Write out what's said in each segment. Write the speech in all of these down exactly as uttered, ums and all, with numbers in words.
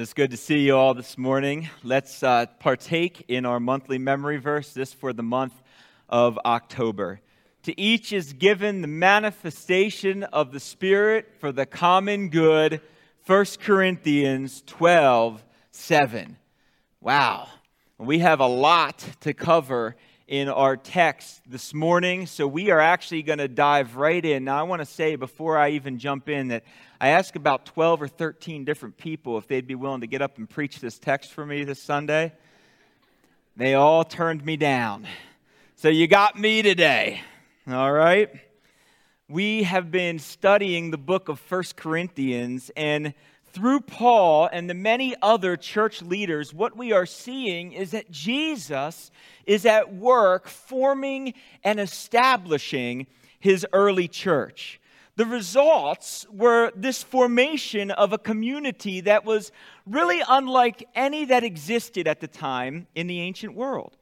It's good to see you all this morning. Let's uh, partake in our monthly memory verse, this for the month of October. To each is given the manifestation of the Spirit for the common good, First Corinthians twelve seven. Wow. We have a lot to cover in our text this morning, so we are actually going to dive right in. Now, I want to say before I even jump in that I asked about twelve or thirteen different people if they'd be willing to get up and preach this text for me this Sunday. They all turned me down. So you got me today, all right? We have been studying the book of First Corinthians, and through Paul and the many other church leaders, what we are seeing is that Jesus is at work forming and establishing his early church. The results were this formation of a community that was really unlike any that existed at the time in the ancient world.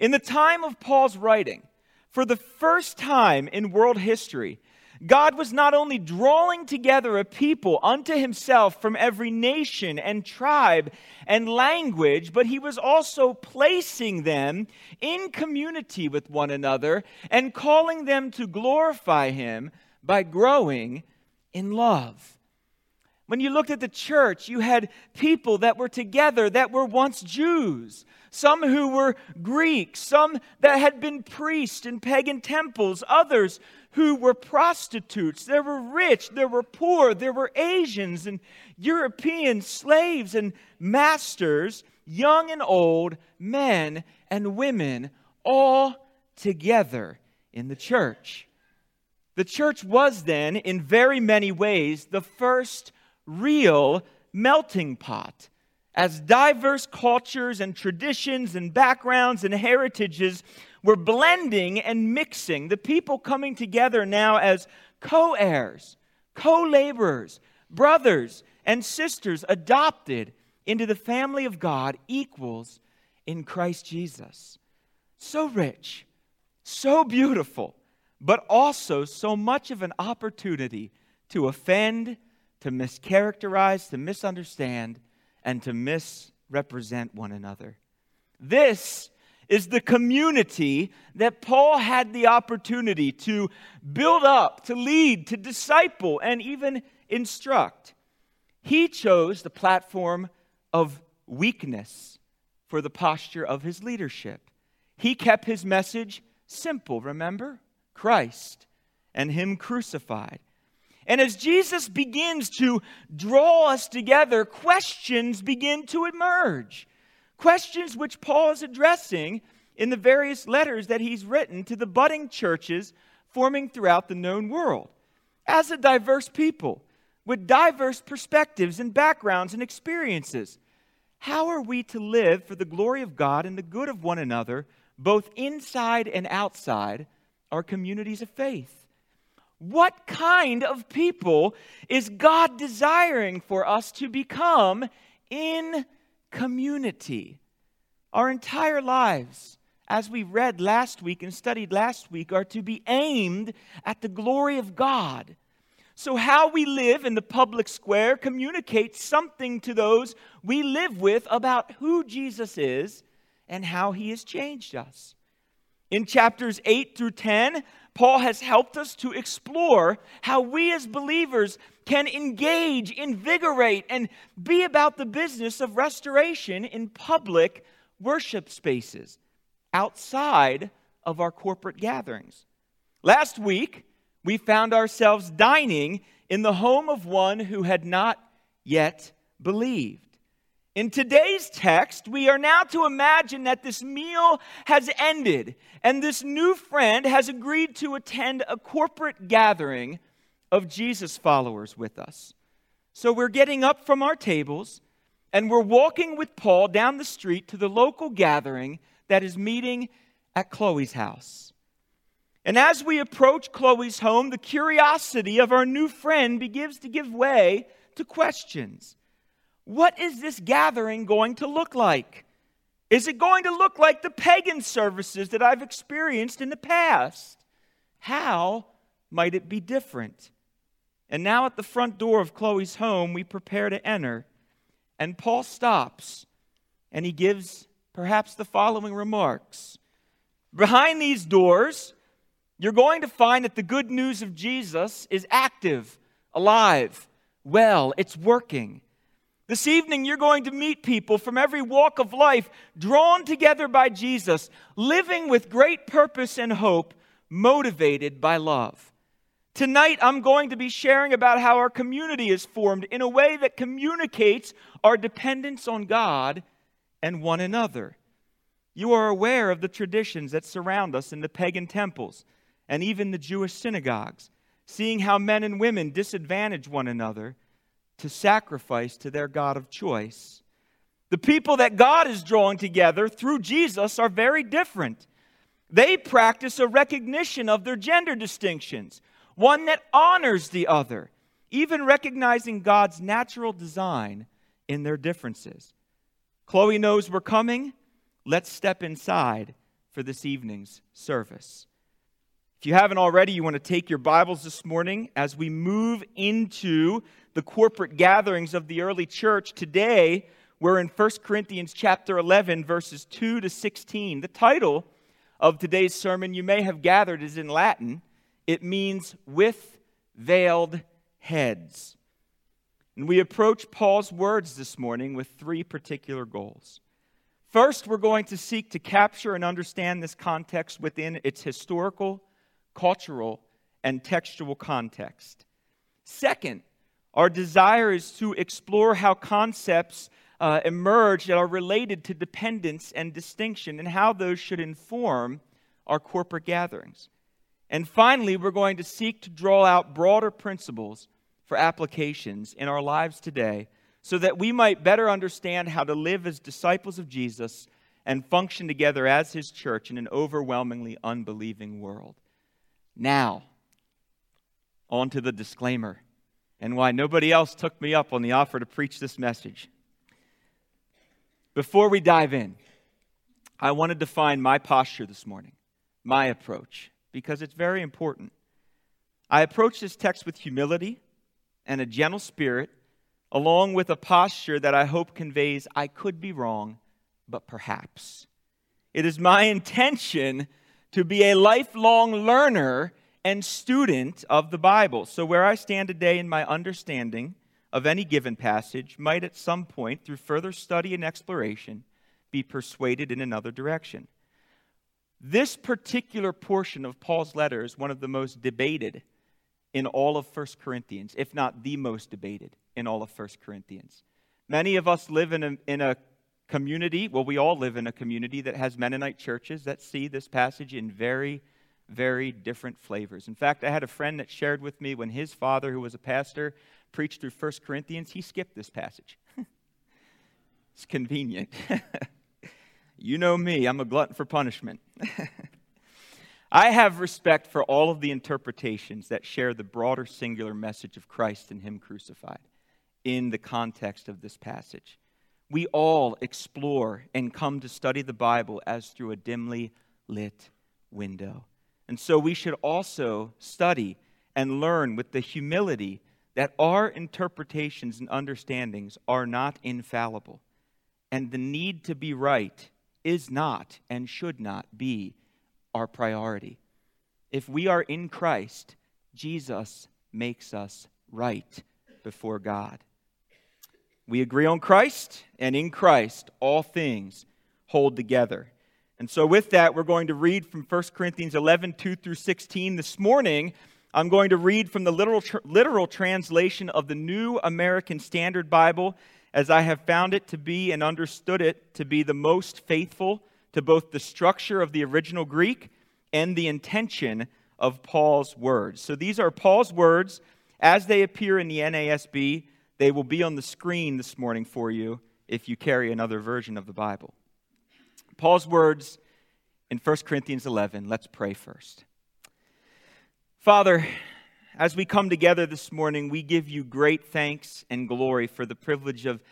In the time of Paul's writing, for the first time in world history, God was not only drawing together a people unto himself from every nation and tribe and language, but he was also placing them in community with one another and calling them to glorify him by growing in love. When you looked at the church, you had people that were together that were once Jews, some who were Greeks, some that had been priests in pagan temples, others who were prostitutes. There were rich, there were poor, there were Asians and European slaves and masters, young and old, men and women, all together in the church. The church was then, in very many ways, the first real melting pot, as diverse cultures and traditions and backgrounds and heritages were blending and mixing, the people coming together now as co-heirs, co-laborers, brothers and sisters adopted into the family of God, equals in Christ Jesus. So rich, so beautiful, but also so much of an opportunity to offend, to mischaracterize, to misunderstand, and to misrepresent one another. This is the community that Paul had the opportunity to build up, to lead, to disciple, and even instruct. He chose the platform of weakness for the posture of his leadership. He kept his message simple, remember? Christ and him crucified. And as Jesus begins to draw us together, questions begin to emerge. Questions which Paul is addressing in the various letters that he's written to the budding churches forming throughout the known world. As a diverse people with diverse perspectives and backgrounds and experiences, how are we to live for the glory of God and the good of one another, both inside and outside our communities of faith? What kind of people is God desiring for us to become in community? Our entire lives, as we read last week and studied last week, are to be aimed at the glory of God. So how we live in the public square communicates something to those we live with about who Jesus is and how he has changed us. In chapters eight through ten, Paul has helped us to explore how we as believers can engage, invigorate, and be about the business of restoration in public worship spaces outside of our corporate gatherings. Last week, we found ourselves dining in the home of one who had not yet believed. In today's text, we are now to imagine that this meal has ended and this new friend has agreed to attend a corporate gathering of Jesus followers with us. So we're getting up from our tables and we're walking with Paul down the street to the local gathering that is meeting at Chloe's house. And as we approach Chloe's home, the curiosity of our new friend begins to give way to questions. What is this gathering going to look like? Is it going to look like the pagan services that I've experienced in the past? How might it be different? And now at the front door of Chloe's home, we prepare to enter And Paul stops, and he gives perhaps the following remarks. Behind these doors, you're going to find that the good news of Jesus is active, alive, well, it's working. This evening, you're going to meet people from every walk of life, drawn together by Jesus, living with great purpose and hope, motivated by love. Tonight, I'm going to be sharing about how our community is formed in a way that communicates our dependence on God and one another. You are aware of the traditions that surround us in the pagan temples and even the Jewish synagogues, seeing how men and women disadvantage one another to sacrifice to their God of choice. The people that God is drawing together through Jesus are very different. They practice a recognition of their gender distinctions, one that honors the other, even recognizing God's natural design in their differences. Chloe knows we're coming. Let's step inside for this evening's service. If you haven't already, you want to take your Bibles this morning as we move into the corporate gatherings of the early church. Today, we're in First Corinthians chapter eleven, verses two to sixteen. The title of today's sermon, you may have gathered, is in Latin. It means with veiled heads. And we approach Paul's words this morning with three particular goals. First, we're going to seek to capture and understand this context within its historical, cultural, and textual context. Second, our desire is to explore how concepts uh, emerge that are related to dependence and distinction and how those should inform our corporate gatherings. And finally, we're going to seek to draw out broader principles for applications in our lives today so that we might better understand how to live as disciples of Jesus and function together as his church in an overwhelmingly unbelieving world. Now, on to the disclaimer and why nobody else took me up on the offer to preach this message. Before we dive in, I want to define my posture this morning, my approach, because it's very important. I approach this text with humility and a gentle spirit, along with a posture that I hope conveys, I could be wrong, but perhaps. It is my intention to be a lifelong learner and student of the Bible. So where I stand today in my understanding of any given passage might at some point, through further study and exploration, be persuaded in another direction. This particular portion of Paul's letter is one of the most debated in all of First Corinthians, if not the most debated in all of First Corinthians. Many of us live in a, in a community, well, we all live in a community that has Mennonite churches that see this passage in very, very different flavors. In fact, I had a friend that shared with me when his father, who was a pastor, preached through First Corinthians, he skipped this passage. It's convenient. You know me, I'm a glutton for punishment. I have respect for all of the interpretations that share the broader singular message of Christ and him crucified in the context of this passage. We all explore and come to study the Bible as through a dimly lit window. And so we should also study and learn with the humility that our interpretations and understandings are not infallible. And the need to be right is not and should not be our priority. If we are in Christ, Jesus makes us right before God. We agree on Christ, and in Christ, all things hold together. And so with that, we're going to read from First Corinthians eleven, two through sixteen. This morning, I'm going to read from the literal, tr- literal translation of the New American Standard Bible, as I have found it to be and understood it to be the most faithful to both the structure of the original Greek and the intention of Paul's words. So these are Paul's words as they appear in the N A S B. They will be on the screen this morning for you if you carry another version of the Bible. Paul's words in First Corinthians eleven. Let's pray first. Father, as we come together this morning, we give you great thanks and glory for the privilege of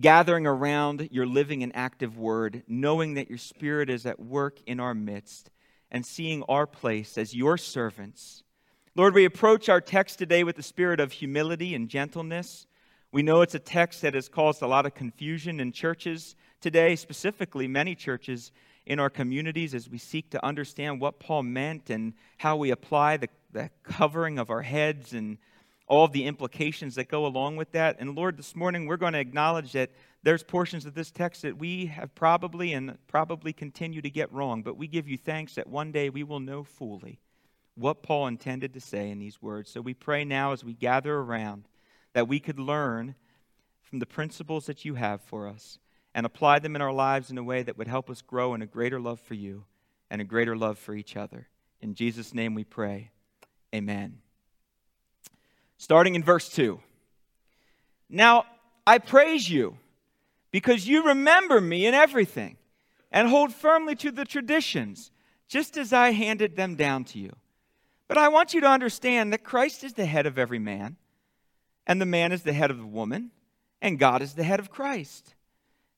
gathering around your living and active word, knowing that your Spirit is at work in our midst and seeing our place as your servants. Lord, we approach our text today with the spirit of humility and gentleness. We know it's a text that has caused a lot of confusion in churches today, specifically many churches in our communities, as we seek to understand what Paul meant and how we apply the, the covering of our heads and all of the implications that go along with that. And Lord, this morning we're going to acknowledge that there's portions of this text that we have probably and probably continue to get wrong, but we give you thanks that one day we will know fully what Paul intended to say in these words. So we pray now as we gather around that we could learn from the principles that you have for us and apply them in our lives in a way that would help us grow in a greater love for you and a greater love for each other. In Jesus' name we pray. Amen. Starting in verse two. Now I praise you, because you remember me in everything and hold firmly to the traditions, just as I handed them down to you. But I want you to understand that Christ is the head of every man, and the man is the head of the woman, and God is the head of Christ.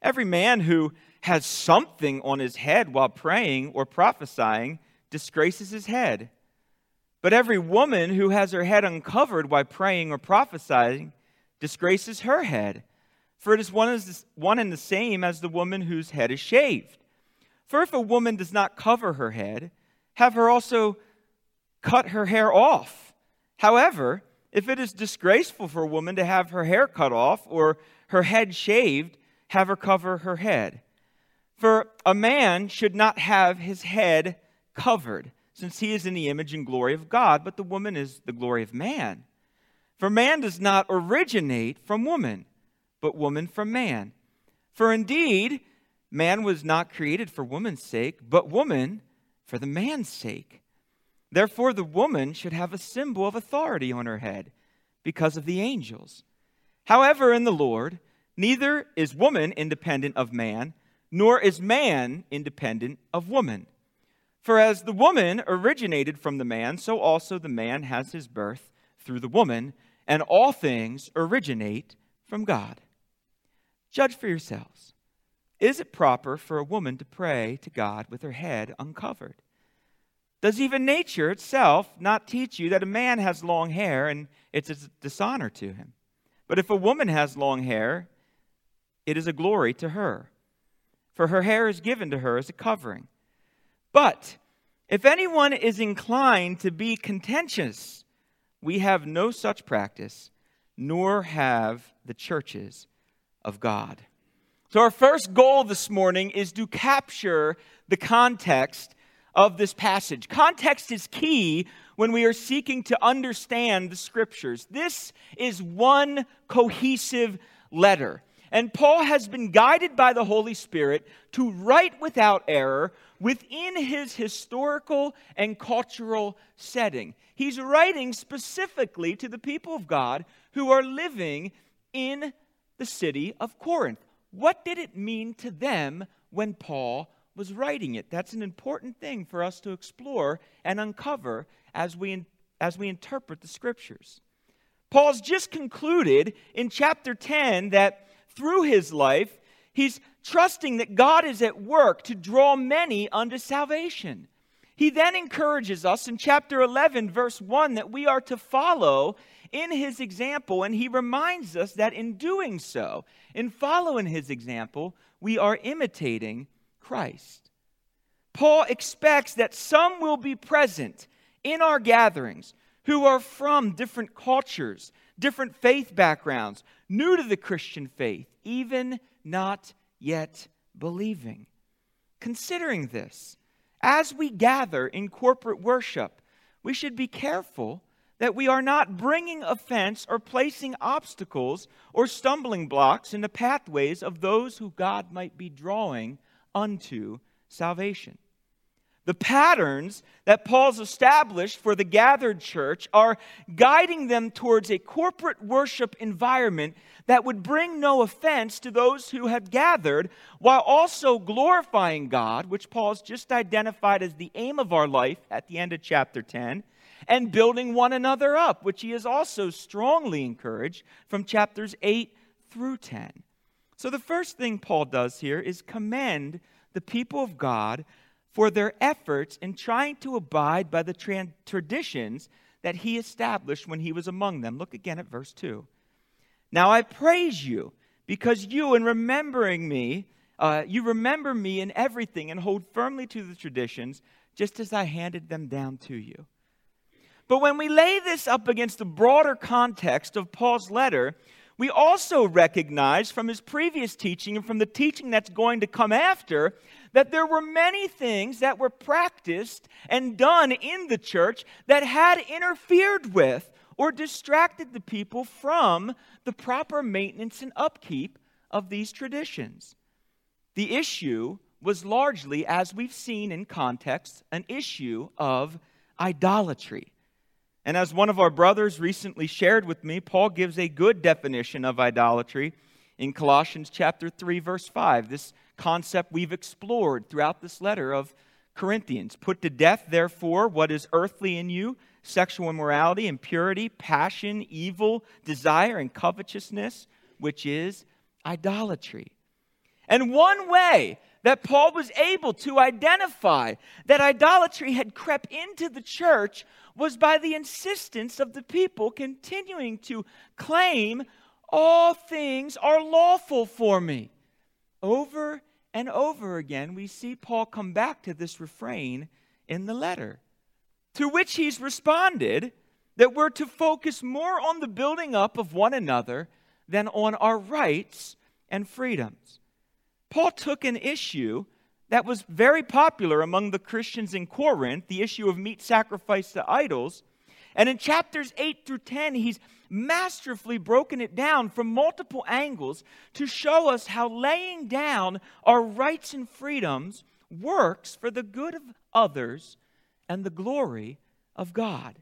Every man who has something on his head while praying or prophesying disgraces his head. But every woman who has her head uncovered while praying or prophesying disgraces her head. For it is one, is one and the same as the woman whose head is shaved. For if a woman does not cover her head, have her also cut her hair off. However, if it is disgraceful for a woman to have her hair cut off or her head shaved, have her cover her head. For a man should not have his head covered, since he is in the image and glory of God, but the woman is the glory of man. For man does not originate from woman, but woman from man. For indeed, man was not created for woman's sake, but woman for the man's sake. Therefore, the woman should have a symbol of authority on her head because of the angels. However, in the Lord, neither is woman independent of man, nor is man independent of woman. For as the woman originated from the man, so also the man has his birth through the woman, and all things originate from God. Judge for yourselves. Is it proper for a woman to pray to God with her head uncovered? Does even nature itself not teach you that a man has long hair and it's a dishonor to him? But if a woman has long hair, it is a glory to her, for her hair is given to her as a covering. But if anyone is inclined to be contentious, we have no such practice, nor have the churches of God. So our first goal this morning is to capture the context of this passage. Context is key when we are seeking to understand the scriptures. This is one cohesive letter. And Paul has been guided by the Holy Spirit to write without error within his historical and cultural setting. He's writing specifically to the people of God who are living in the city of Corinth. What did it mean to them when Paul was writing it? That's an important thing for us to explore and uncover as we, as we interpret the scriptures. Paul's just concluded in chapter ten that through his life, he's trusting that God is at work to draw many unto salvation. He then encourages us in chapter eleven, verse one, that we are to follow in his example, and he reminds us that in doing so, in following his example, we are imitating Christ. Paul expects that some will be present in our gatherings who are from different cultures, different faith backgrounds, new to the Christian faith, even not yet believing. Considering this, as we gather in corporate worship, we should be careful that we are not bringing offense or placing obstacles or stumbling blocks in the pathways of those who God might be drawing unto salvation. The patterns that Paul's established for the gathered church are guiding them towards a corporate worship environment that would bring no offense to those who have gathered, while also glorifying God, which Paul's just identified as the aim of our life at the end of chapter ten, and building one another up, which he has also strongly encouraged from chapters eight through ten. So the first thing Paul does here is commend the people of God for their efforts in trying to abide by the tra- traditions that he established when he was among them. Look again at verse two. Now I praise you, because you, in remembering me, uh, you remember me in everything and hold firmly to the traditions, just as I handed them down to you. But when we lay this up against the broader context of Paul's letter, we also recognize from his previous teaching and from the teaching that's going to come after that there were many things that were practiced and done in the church that had interfered with or distracted the people from the proper maintenance and upkeep of these traditions. The issue was largely, as we've seen in context, an issue of idolatry. And as one of our brothers recently shared with me, Paul gives a good definition of idolatry in Colossians chapter three, verse five. This concept we've explored throughout this letter of Corinthians. Put to death, therefore, what is earthly in you, sexual immorality, impurity, passion, evil, desire, and covetousness, which is idolatry. And one way that Paul was able to identify that idolatry had crept into the church was by the insistence of the people continuing to claim all things are lawful for me. Over and over again, we see Paul come back to this refrain in the letter, to which he's responded that we're to focus more on the building up of one another than on our rights and freedoms. Paul took an issue that was very popular among the Christians in Corinth, the issue of meat sacrificed to idols, and in chapters eight through ten, he's masterfully broken it down from multiple angles to show us how laying down our rights and freedoms works for the good of others and the glory of God.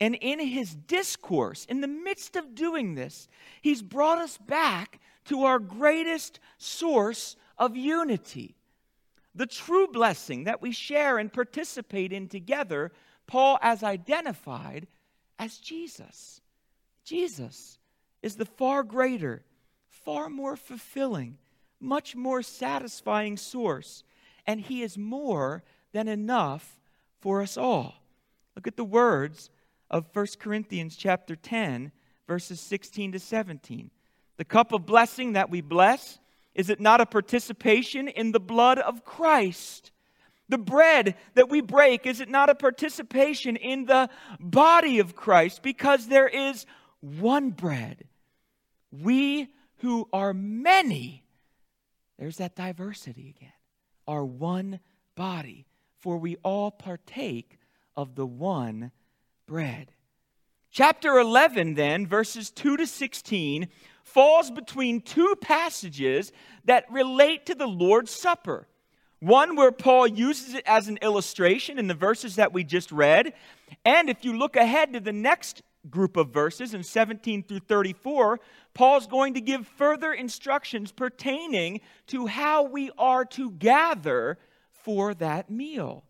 And in his discourse, in the midst of doing this, he's brought us back to our greatest source of unity. The true blessing that we share and participate in together, Paul has identified as Jesus. Jesus is the far greater, far more fulfilling, much more satisfying source, and he is more than enough for us all. Look at the words of First Corinthians chapter ten, verses sixteen to seventeen. The cup of blessing that we bless, is it not a participation in the blood of Christ? The bread that we break, is it not a participation in the body of Christ? Because there is one bread. We who are many, there's that diversity again, are one body, for we all partake of the one bread. Chapter eleven, then, verses two to sixteen, falls between two passages that relate to the Lord's Supper. One where Paul uses it as an illustration in the verses that we just read. And if you look ahead to the next group of verses in seventeen through thirty-four, Paul's going to give further instructions pertaining to how we are to gather for that meal.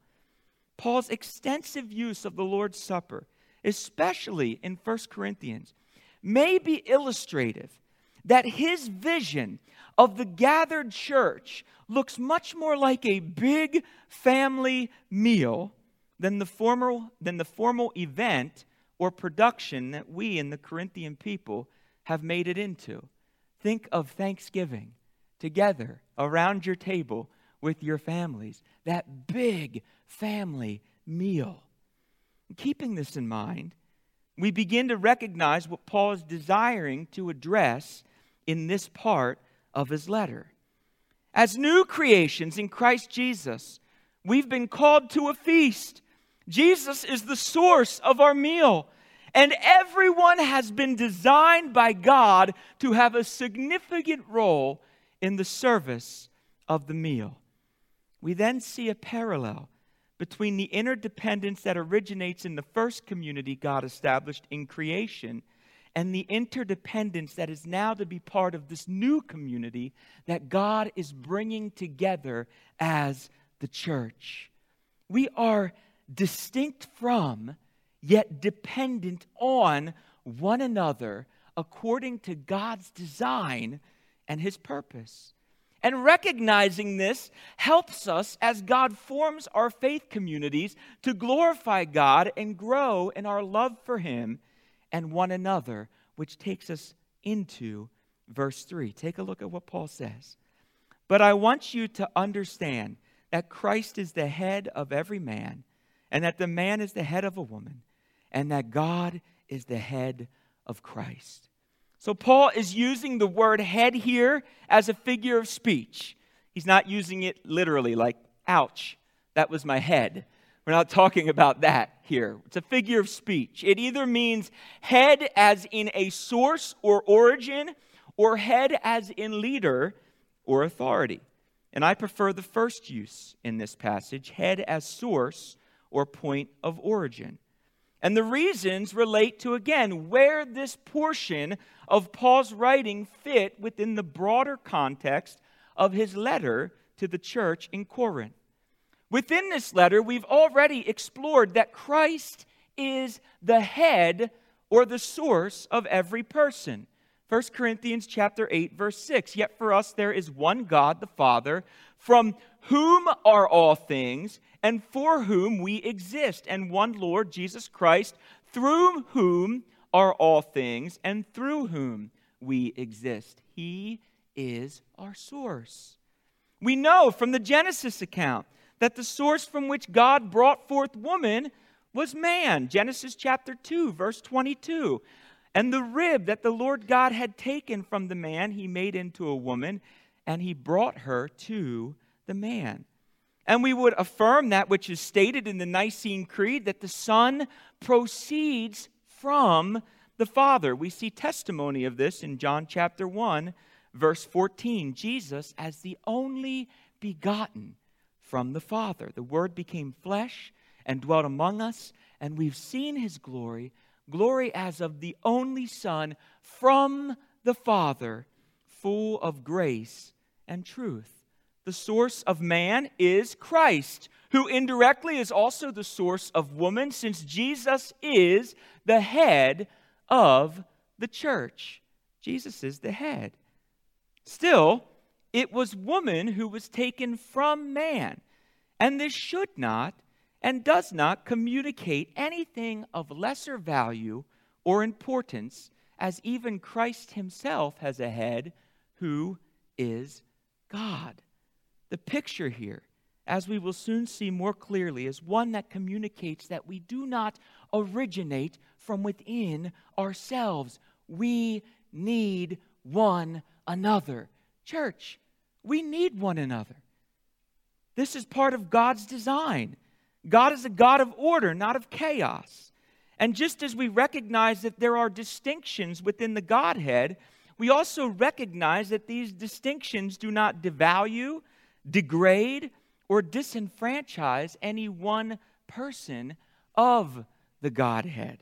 Paul's extensive use of the Lord's Supper, especially in First Corinthians, may be illustrative that his vision of the gathered church looks much more like a big family meal than the formal, than the formal event or production that we in the Corinthian people have made it into. Think of Thanksgiving together around your table with your families, that big family meal. Keeping this in mind, we begin to recognize what Paul is desiring to address in this part of his letter. As new creations in Christ Jesus, we've been called to a feast. Jesus is the source of our meal, and everyone has been designed by God to have a significant role in the service of the meal. We then see a parallel between the interdependence that originates in the first community God established in creation and the interdependence that is now to be part of this new community that God is bringing together as the church. We are distinct from, yet dependent on one another according to God's design and his purpose. And recognizing this helps us as God forms our faith communities to glorify God and grow in our love for him and one another, which takes us into verse three. Take a look at what Paul says. But I want you to understand that Christ is the head of every man, and that the man is the head of a woman, and that God is the head of Christ. So Paul is using the word head here as a figure of speech. He's not using it literally like, ouch, that was my head. We're not talking about that here. It's a figure of speech. It either means head as in a source or origin, or head as in leader or authority. And I prefer the first use in this passage, head as source or point of origin. And the reasons relate to, again, where this portion of Paul's writing fit within the broader context of his letter to the church in Corinth. Within this letter, we've already explored that Christ is the head or the source of every person. First Corinthians chapter eight, verse six. Yet for us there is one God, the Father, from whom are all things, and for whom we exist, and one Lord, Jesus Christ, through whom are all things, and through whom we exist. He is our source. We know from the Genesis account that the source from which God brought forth woman was man. Genesis chapter two, verse twenty-two. And the rib that the Lord God had taken from the man, he made into a woman, and he brought her to the man. And we would affirm that which is stated in the Nicene Creed, that the Son proceeds from the Father. We see testimony of this in John chapter one, verse fourteen. Jesus as the only begotten from the Father. The Word became flesh and dwelt among us, and we've seen his glory, glory as of the only Son from the Father, full of grace and truth. The source of man is Christ, who indirectly is also the source of woman, since Jesus is the head of the church. Jesus is the head. Still, it was woman who was taken from man, and this should not and does not communicate anything of lesser value or importance, as even Christ himself has a head who is God. The picture here, as we will soon see more clearly, is one that communicates that we do not originate from within ourselves. We need one another. Church, we need one another. This is part of God's design. God is a God of order, not of chaos. And just as we recognize that there are distinctions within the Godhead, we also recognize that these distinctions do not devalue, degrade, or disenfranchise any one person of the Godhead.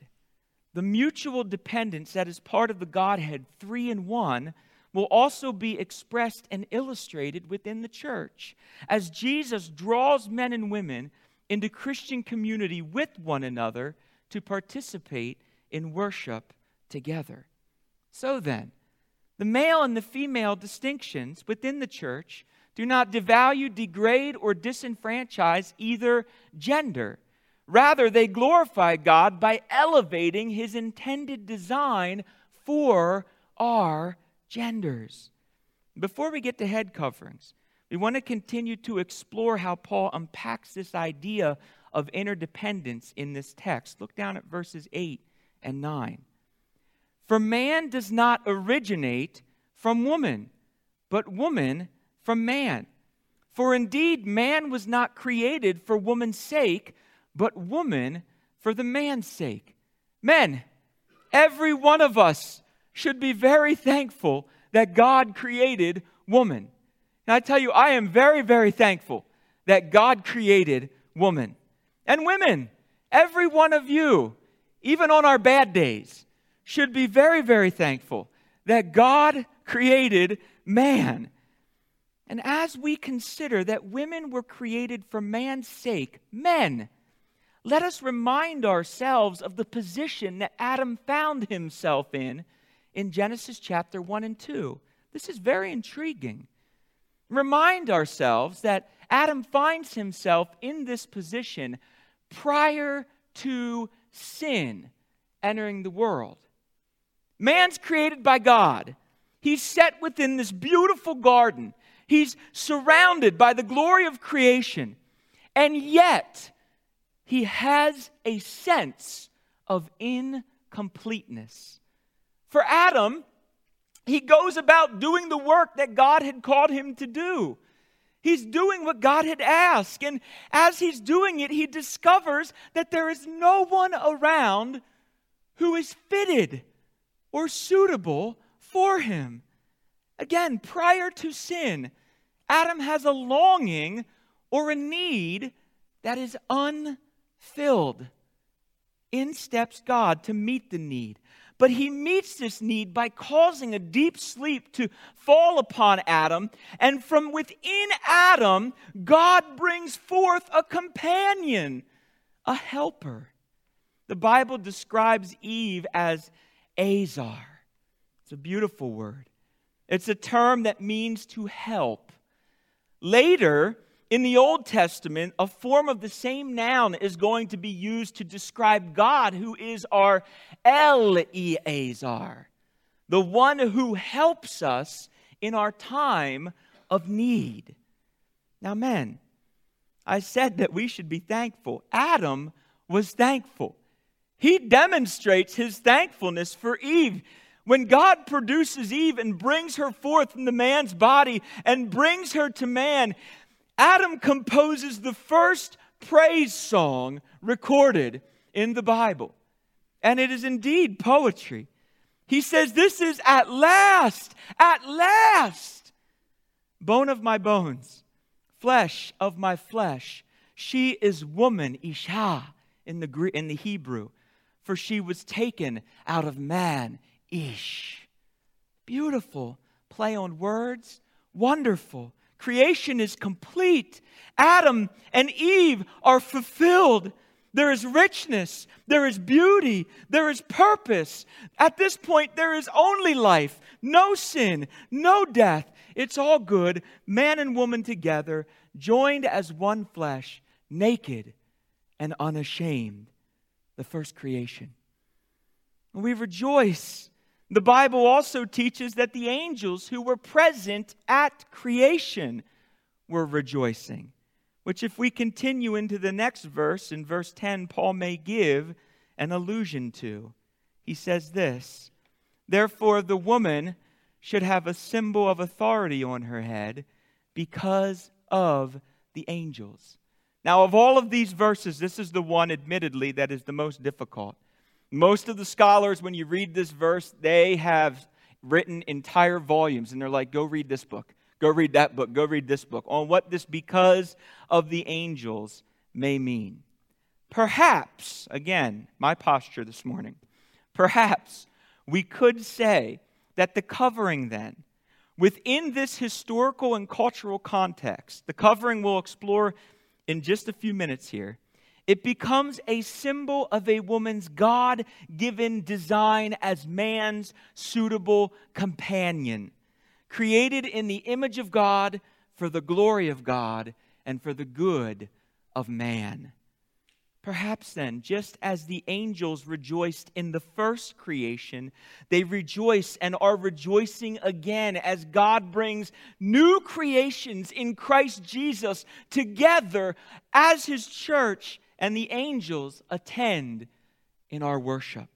The mutual dependence that is part of the Godhead, three in one, will also be expressed and illustrated within the church, as Jesus draws men and women into Christian community with one another to participate in worship together. So then, the male and the female distinctions within the church do not devalue, degrade, or disenfranchise either gender. Rather, they glorify God by elevating his intended design for our genders. Before we get to head coverings, we want to continue to explore how Paul unpacks this idea of interdependence in this text. Look down at verses eight and nine. For man does not originate from woman, but woman from man. For indeed, man was not created for woman's sake, but woman for the man's sake. Men, every one of us should be very thankful that God created woman. And I tell you, I am very, very thankful that God created woman. And women, every one of you, even on our bad days, should be very, very thankful that God created man. And as we consider that women were created for man's sake, men, let us remind ourselves of the position that Adam found himself in, in Genesis chapter one and two. This is very intriguing. Remind ourselves that Adam finds himself in this position prior to sin entering the world. Man's created by God. He's set within this beautiful garden. He's surrounded by the glory of creation. And yet, he has a sense of incompleteness. For Adam, he goes about doing the work that God had called him to do. He's doing what God had asked. And as he's doing it, he discovers that there is no one around who is fitted or suitable for him. Again, prior to sin, Adam has a longing or a need that is unfilled. In steps God to meet the need. But he meets this need by causing a deep sleep to fall upon Adam. And from within Adam, God brings forth a companion, a helper. The Bible describes Eve as Azar. It's a beautiful word. It's a term that means to help. Later, in the Old Testament, a form of the same noun is going to be used to describe God, who is our Eleazar, the one who helps us in our time of need. Now, men, I said that we should be thankful. Adam was thankful. He demonstrates his thankfulness for Eve. When God produces Eve and brings her forth from the man's body and brings her to man, Adam composes the first praise song recorded in the Bible. And it is indeed poetry. He says, this is at last, at last, bone of my bones, flesh of my flesh. She is woman, Isha, in the Greek, in the Hebrew, for she was taken out of man, Ish. Beautiful play on words, wonderful. Creation is complete. Adam and Eve are fulfilled. There is richness. There is beauty. There is purpose. At this point, there is only life. No sin. No death. It's all good. Man and woman together, joined as one flesh, naked and unashamed. The first creation. We rejoice. The Bible also teaches that the angels who were present at creation were rejoicing, which if we continue into the next verse, in verse ten, Paul may give an allusion to. He says this, therefore the woman should have a symbol of authority on her head because of the angels. Now, of all of these verses, this is the one admittedly that is the most difficult. Most of the scholars, when you read this verse, they have written entire volumes. And they're like, go read this book. Go read that book. Go read this book. On what this because of the angels may mean. Perhaps, again, my posture this morning. Perhaps we could say that the covering then, within this historical and cultural context, the covering we'll explore in just a few minutes here, it becomes a symbol of a woman's God-given design as man's suitable companion, created in the image of God for the glory of God and for the good of man. Perhaps then, just as the angels rejoiced in the first creation, they rejoice and are rejoicing again as God brings new creations in Christ Jesus together as His church. And the angels attend in our worship.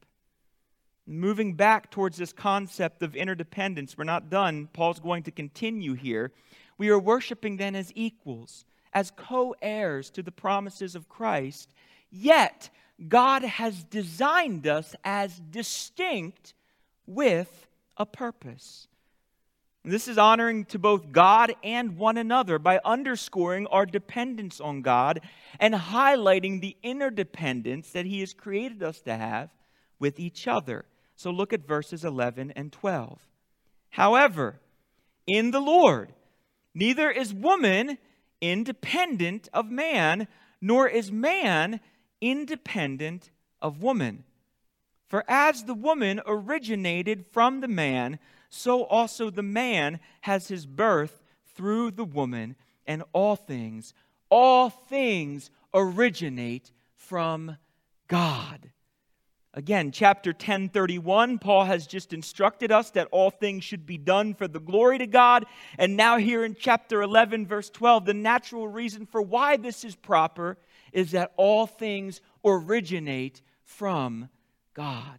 Moving back towards this concept of interdependence, we're not done. Paul's going to continue here. We are worshiping then as equals, as co-heirs to the promises of Christ. Yet, God has designed us as distinct with a purpose. This is honoring to both God and one another by underscoring our dependence on God and highlighting the interdependence that He has created us to have with each other. So look at verses eleven and twelve. However, in the Lord, neither is woman independent of man, nor is man independent of woman. For as the woman originated from the man, so also the man has his birth through the woman, and all things, all things originate from God. Again, chapter ten thirty-one, Paul has just instructed us that all things should be done for the glory to God. And now here in chapter eleven, verse twelve, the natural reason for why this is proper is that all things originate from God.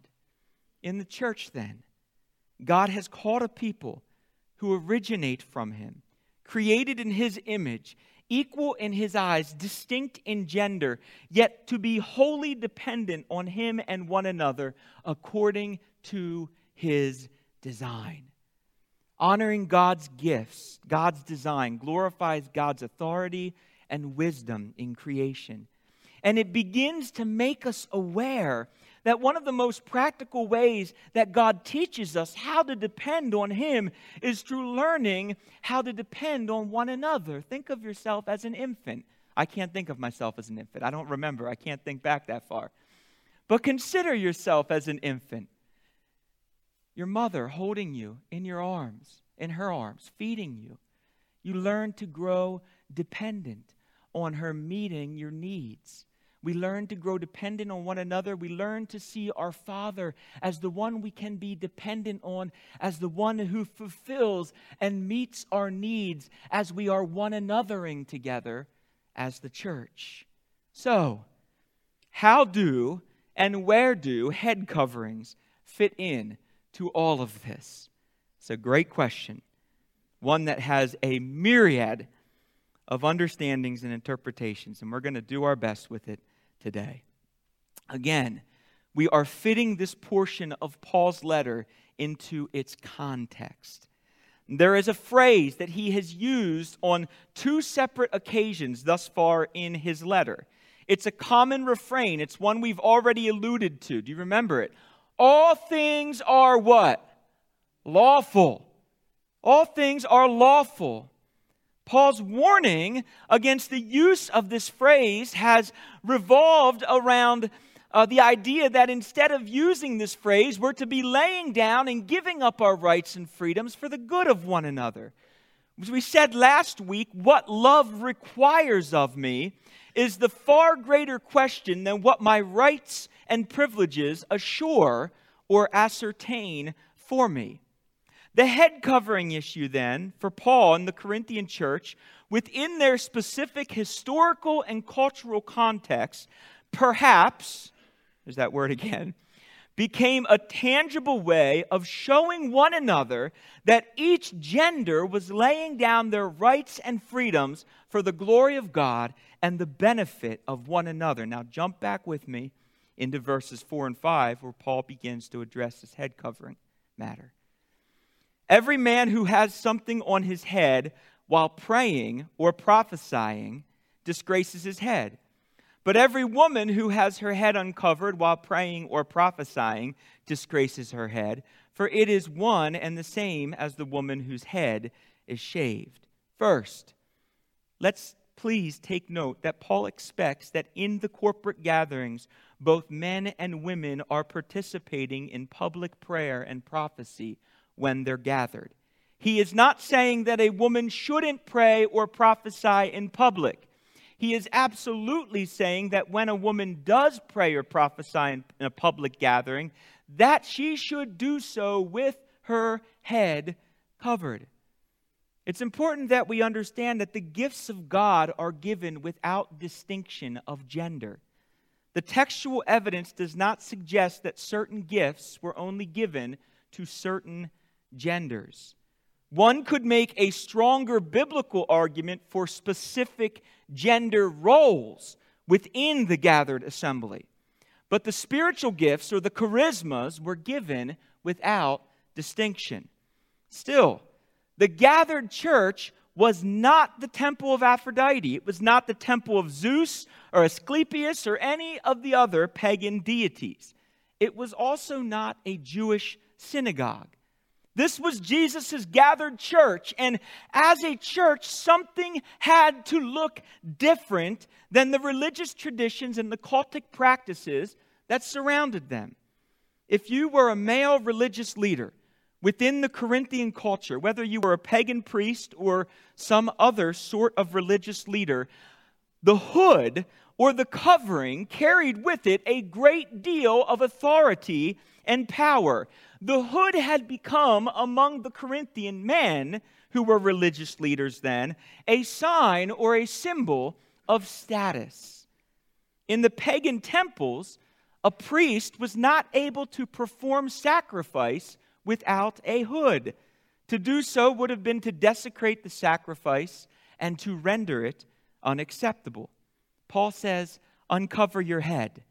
In the church then, God has called a people who originate from Him, created in His image, equal in His eyes, distinct in gender, yet to be wholly dependent on Him and one another according to His design. Honoring God's gifts, God's design, glorifies God's authority and wisdom in creation. And it begins to make us aware that one of the most practical ways that God teaches us how to depend on Him is through learning how to depend on one another. Think of yourself as an infant. I can't think of myself as an infant. I don't remember. I can't think back that far. But consider yourself as an infant. Your mother holding you in your arms, in her arms, feeding you. You learn to grow dependent on her meeting your needs. We learn to grow dependent on one another. We learn to see our Father as the one we can be dependent on, as the one who fulfills and meets our needs as we are one anothering together as the church. So, how do and where do head coverings fit in to all of this? It's a great question, one that has a myriad of understandings and interpretations, and we're going to do our best with it today. Again, we are fitting this portion of Paul's letter into its context. There is a phrase that he has used on two separate occasions thus far in his letter. It's a common refrain. It's one we've already alluded to. Do you remember it? All things are what? Lawful. All things are lawful. Paul's warning against the use of this phrase has revolved around uh, the idea that instead of using this phrase, we're to be laying down and giving up our rights and freedoms for the good of one another. As we said last week, what love requires of me is the far greater question than what my rights and privileges assure or ascertain for me. The head covering issue then for Paul and the Corinthian church within their specific historical and cultural context perhaps, there's that word again, became a tangible way of showing one another that each gender was laying down their rights and freedoms for the glory of God and the benefit of one another. Now jump back with me into verses four and five where Paul begins to address this head covering matter. Every man who has something on his head while praying or prophesying disgraces his head. But every woman who has her head uncovered while praying or prophesying disgraces her head, for it is one and the same as the woman whose head is shaved. First, let's please take note that Paul expects that in the corporate gatherings, both men and women are participating in public prayer and prophecy when they're gathered. He is not saying that a woman shouldn't pray or prophesy in public. He is absolutely saying that when a woman does pray or prophesy in a public gathering, that she should do so with her head covered. It's important that we understand that the gifts of God are given without distinction of gender. The textual evidence does not suggest that certain gifts were only given to certain genders. One could make a stronger biblical argument for specific gender roles within the gathered assembly. But the spiritual gifts or the charismas were given without distinction. Still, the gathered church was not the temple of Aphrodite. It was not the temple of Zeus or Asclepius or any of the other pagan deities. It was also not a Jewish synagogue. This was Jesus' gathered church, and as a church, something had to look different than the religious traditions and the cultic practices that surrounded them. If you were a male religious leader within the Corinthian culture, whether you were a pagan priest or some other sort of religious leader, the hood or the covering carried with it a great deal of authority and power. The hood had become, among the Corinthian men, who were religious leaders then, a sign or a symbol of status. In the pagan temples, a priest was not able to perform sacrifice without a hood. To do so would have been to desecrate the sacrifice and to render it unacceptable. Paul says, uncover your head.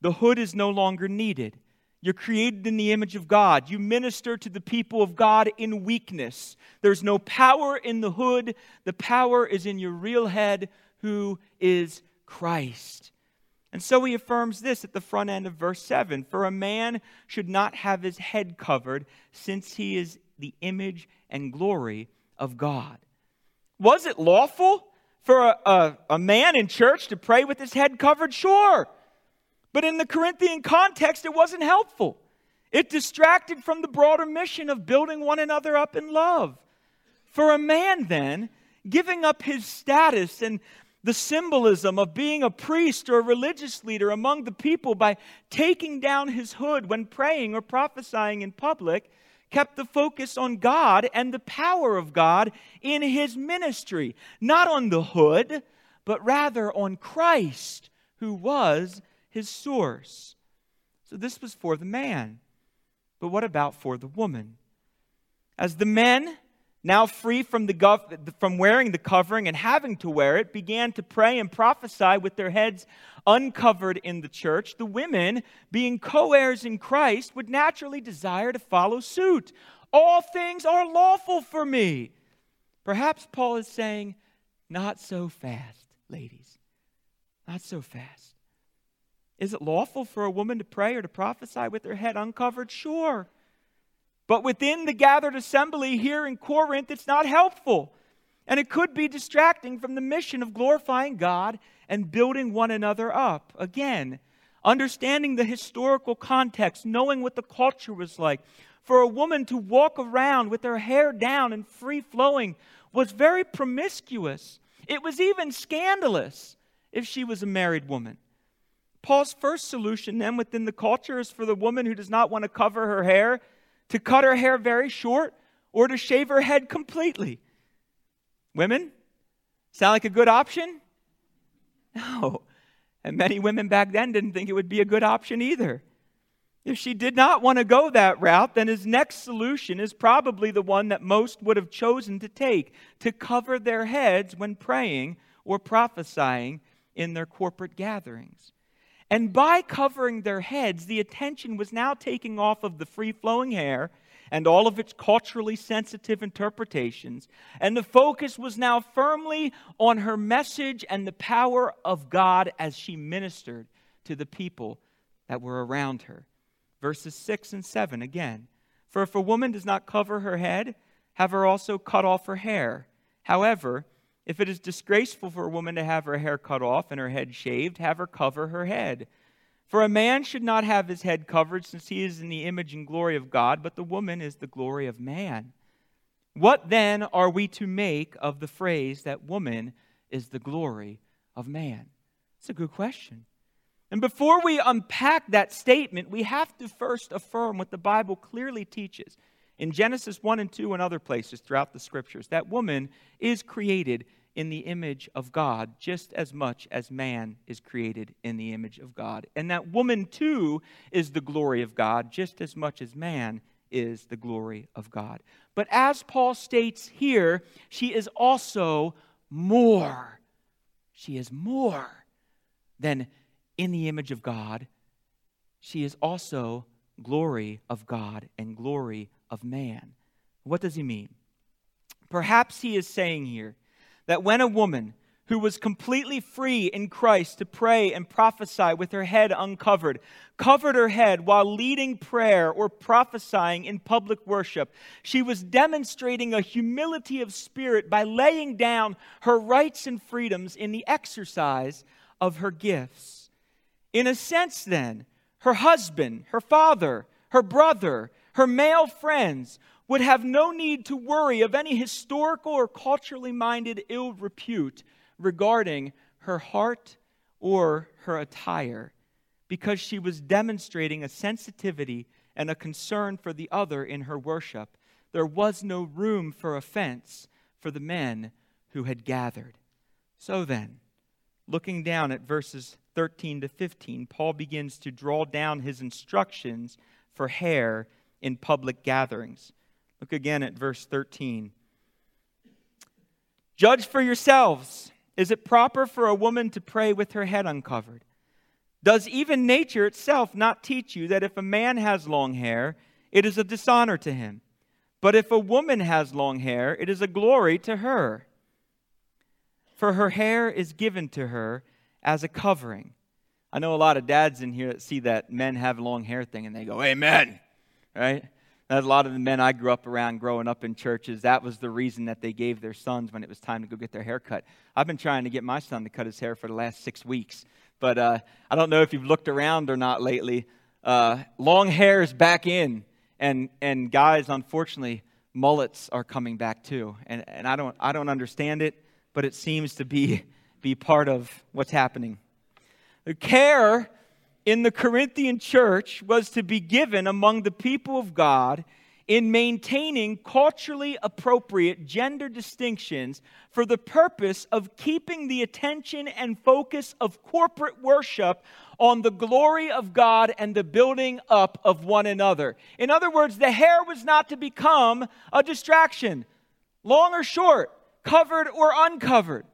The hood is no longer needed. You're created in the image of God. You minister to the people of God in weakness. There's no power in the hood. The power is in your real head, who is Christ. And so he affirms this at the front end of verse seven. For a man should not have his head covered, since he is the image and glory of God. Was it lawful for a, a, a man in church to pray with his head covered? Sure. But in the Corinthian context, it wasn't helpful. It distracted from the broader mission of building one another up in love. For a man, then, giving up his status and the symbolism of being a priest or a religious leader among the people by taking down his hood when praying or prophesying in public, kept the focus on God and the power of God in his ministry. Not on the hood, but rather on Christ, who was his source. So this was for the man. But what about for the woman? As the men, now free from the gov- from wearing the covering and having to wear it, began to pray and prophesy with their heads uncovered in the church, the women, being co-heirs in Christ, would naturally desire to follow suit. All things are lawful for me. Perhaps Paul is saying, not so fast, ladies. Not so fast. Is it lawful for a woman to pray or to prophesy with her head uncovered? Sure. But within the gathered assembly here in Corinth, it's not helpful. And it could be distracting from the mission of glorifying God and building one another up. Again, understanding the historical context, knowing what the culture was like. For a woman to walk around with her hair down and free-flowing was very promiscuous. It was even scandalous if she was a married woman. Paul's first solution then within the culture is for the woman who does not want to cover her hair to cut her hair very short or to shave her head completely. Women, sound like a good option? No. And many women back then didn't think it would be a good option either. If she did not want to go that route, then his next solution is probably the one that most would have chosen to take, to cover their heads when praying or prophesying in their corporate gatherings. And by covering their heads, the attention was now taking off of the free-flowing hair and all of its culturally sensitive interpretations, and the focus was now firmly on her message and the power of God as she ministered to the people that were around her. Verses six and seven again. For if a woman does not cover her head, have her also cut off her hair. However, if it is disgraceful for a woman to have her hair cut off and her head shaved, have her cover her head. For a man should not have his head covered, since he is in the image and glory of God, but the woman is the glory of man. What then are we to make of the phrase that woman is the glory of man? It's a good question. And before we unpack that statement, we have to first affirm what the Bible clearly teaches. In Genesis one and two and other places throughout the scriptures, that woman is created in the image of God just as much as man is created in the image of God. And that woman too is the glory of God just as much as man is the glory of God. But as Paul states here, she is also more. She is more than in the image of God. She is also glory of God and glory of man. What does he mean? Perhaps he is saying here that when a woman who was completely free in Christ to pray and prophesy with her head uncovered, covered her head while leading prayer or prophesying in public worship, she was demonstrating a humility of spirit by laying down her rights and freedoms in the exercise of her gifts. In a sense, then, her husband, her father, her brother, her male friends would have no need to worry of any historical or culturally minded ill repute regarding her heart or her attire, because she was demonstrating a sensitivity and a concern for the other in her worship. There was no room for offense for the men who had gathered. So then, looking down at verses thirteen to fifteen, Paul begins to draw down his instructions for hair in public gatherings. Look again at verse thirteen. Judge for yourselves. Is it proper for a woman to pray with her head uncovered? Does even nature itself not teach you that if a man has long hair, it is a dishonor to him? But if a woman has long hair, it is a glory to her. For her hair is given to her as a covering. I know a lot of dads in here that see that men have long hair thing and they go, amen, right? That's a lot of the men I grew up around growing up in churches. That was the reason that they gave their sons when it was time to go get their hair cut. I've been trying to get my son to cut his hair for the last six weeks. But uh, I don't know if you've looked around or not lately. Uh, long hair is back in. And and guys, unfortunately, mullets are coming back too. And and I don't I don't understand it, but it seems to be, be part of what's happening. The care in the Corinthian church was to be given among the people of God in maintaining culturally appropriate gender distinctions for the purpose of keeping the attention and focus of corporate worship on the glory of God and the building up of one another. In other words, the hair was not to become a distraction, long or short, covered or uncovered.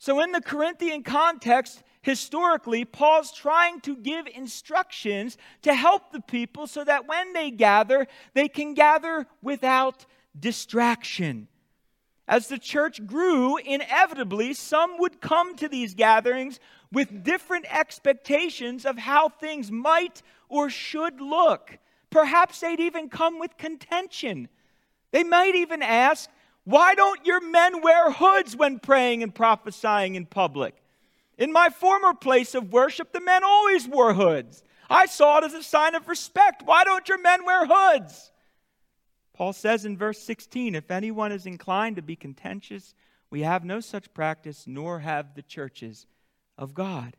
So in the Corinthian context, historically, Paul's trying to give instructions to help the people so that when they gather, they can gather without distraction. As the church grew, inevitably, some would come to these gatherings with different expectations of how things might or should look. Perhaps they'd even come with contention. They might even ask, why don't your men wear hoods when praying and prophesying in public? In my former place of worship, the men always wore hoods. I saw it as a sign of respect. Why don't your men wear hoods? Paul says in verse sixteen, if anyone is inclined to be contentious, we have no such practice, nor have the churches of God.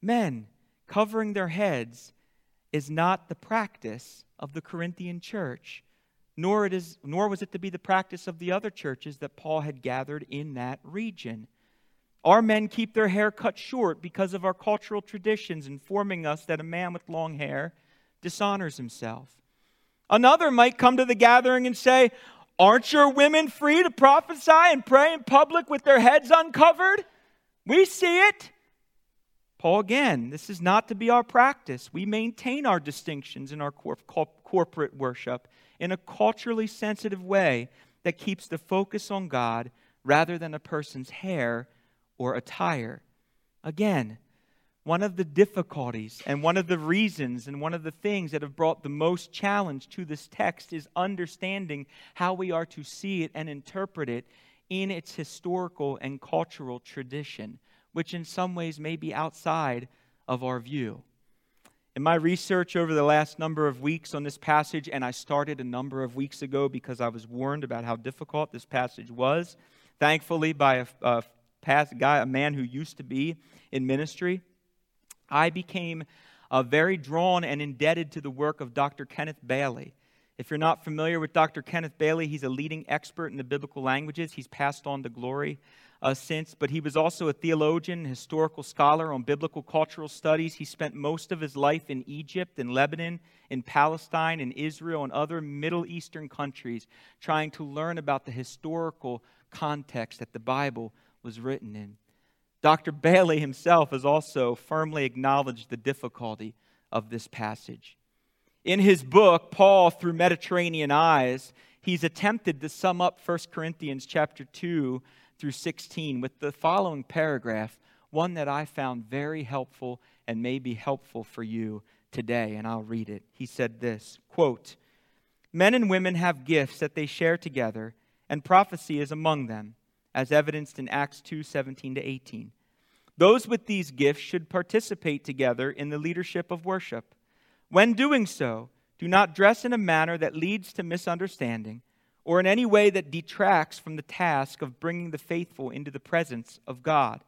Men covering their heads is not the practice of the Corinthian church, nor it is, nor was it to be the practice of the other churches that Paul had gathered in that region. Our men keep their hair cut short because of our cultural traditions, informing us that a man with long hair dishonors himself. Another might come to the gathering and say, aren't your women free to prophesy and pray in public with their heads uncovered? We see it. Paul, again, this is not to be our practice. We maintain our distinctions in our cor- cor- corporate worship in a culturally sensitive way that keeps the focus on God rather than a person's hair or attire. Again, one of the difficulties and one of the reasons and one of the things that have brought the most challenge to this text is understanding how we are to see it and interpret it in its historical and cultural tradition, which in some ways may be outside of our view. In my research over the last number of weeks on this passage, and I started a number of weeks ago because I was warned about how difficult this passage was, thankfully by a, a past guy, a man who used to be in ministry, I became uh, very drawn and indebted to the work of Doctor Kenneth Bailey. If you're not familiar with Doctor Kenneth Bailey, he's a leading expert in the biblical languages. He's passed on to glory uh, since, but he was also a theologian, historical scholar on biblical cultural studies. He spent most of his life in Egypt, in Lebanon, in Palestine, in Israel, and other Middle Eastern countries, trying to learn about the historical context that the Bible was written in. Doctor Bailey himself has also firmly acknowledged the difficulty of this passage. In his book, Paul Through Mediterranean Eyes, he's attempted to sum up First Corinthians chapter two through sixteen with the following paragraph, one that I found very helpful and may be helpful for you today, and I'll read it. He said this, quote, men and women have gifts that they share together, and prophecy is among them, as evidenced in Acts two, seventeen to eighteen. Those with these gifts should participate together in the leadership of worship. When doing so, do not dress in a manner that leads to misunderstanding or in any way that detracts from the task of bringing the faithful into the presence of God.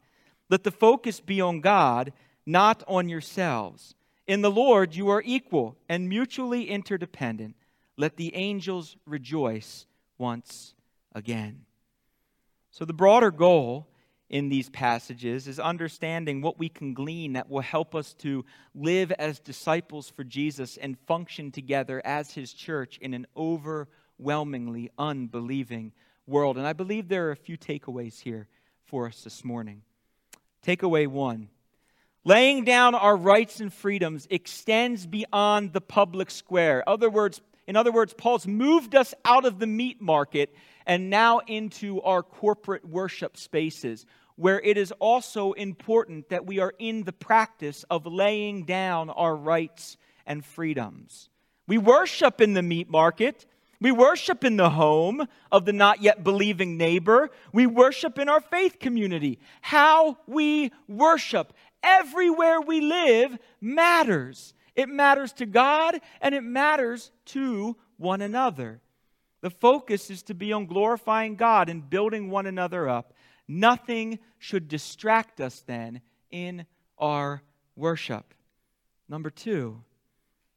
Let the focus be on God, not on yourselves. In the Lord you are equal and mutually interdependent. Let the angels rejoice once again. So the broader goal in these passages is understanding what we can glean that will help us to live as disciples for Jesus and function together as his church in an overwhelmingly unbelieving world. And I believe there are a few takeaways here for us this morning. Takeaway one, laying down our rights and freedoms extends beyond the public square. Other words, in other words, Paul's moved us out of the meat market and now into our corporate worship spaces, where it is also important that we are in the practice of laying down our rights and freedoms. We worship in the meat market. We worship in the home of the not yet believing neighbor. We worship in our faith community. How we worship everywhere we live matters. It matters to God and it matters to one another. The focus is to be on glorifying God and building one another up. Nothing should distract us then in our worship. Number two,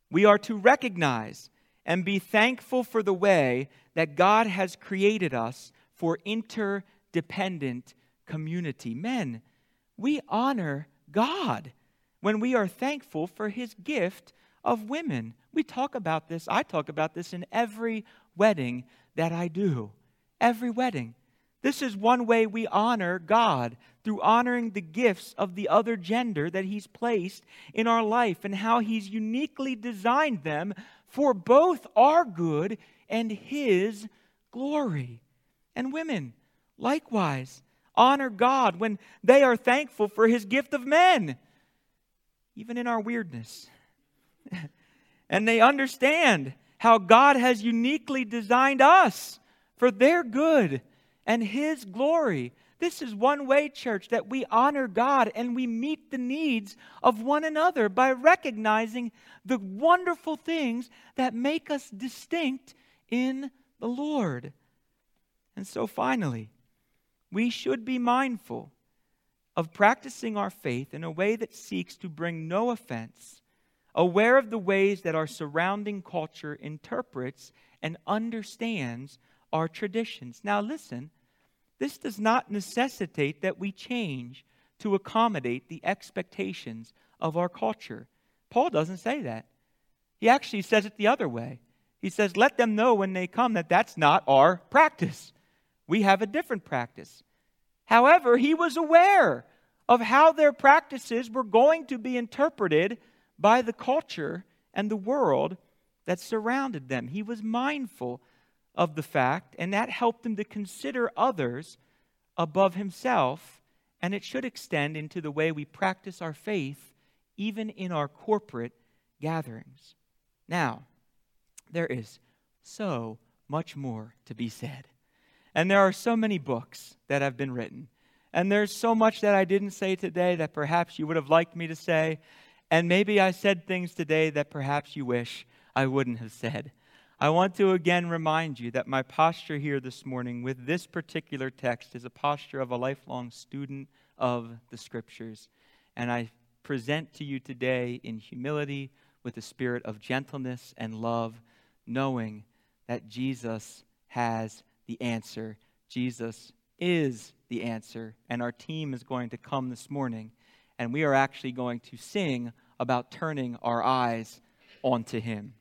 we are to recognize and be thankful for the way that God has created us for interdependent community. Men, we honor God when we are thankful for his gift of women. We talk about this. I talk about this in every wedding that I do. Every wedding. This is one way we honor God, through honoring the gifts of the other gender that he's placed in our life and how he's uniquely designed them for both our good and his glory. And women, likewise, honor God when they are thankful for his gift of men, even in our weirdness. And they understand how God has uniquely designed us for their good and his glory. This is one way, church, that we honor God and we meet the needs of one another by recognizing the wonderful things that make us distinct in the Lord. And so finally, we should be mindful of practicing our faith in a way that seeks to bring no offense, aware of the ways that our surrounding culture interprets and understands our traditions. Now listen, this does not necessitate that we change to accommodate the expectations of our culture. Paul doesn't say that. He actually says it the other way. He says, let them know when they come that that's not our practice. We have a different practice. However, he was aware of how their practices were going to be interpreted by the culture and the world that surrounded them. He was mindful of the fact, and that helped him to consider others above himself, and it should extend into the way we practice our faith, even in our corporate gatherings. Now, there is so much more to be said. And there are so many books that have been written. And there's so much that I didn't say today that perhaps you would have liked me to say. And maybe I said things today that perhaps you wish I wouldn't have said. I want to again remind you that my posture here this morning with this particular text is a posture of a lifelong student of the Scriptures. And I present to you today in humility with a spirit of gentleness and love, knowing that Jesus has the answer. Jesus is the answer. And our team is going to come this morning, and we are actually going to sing about turning our eyes onto him.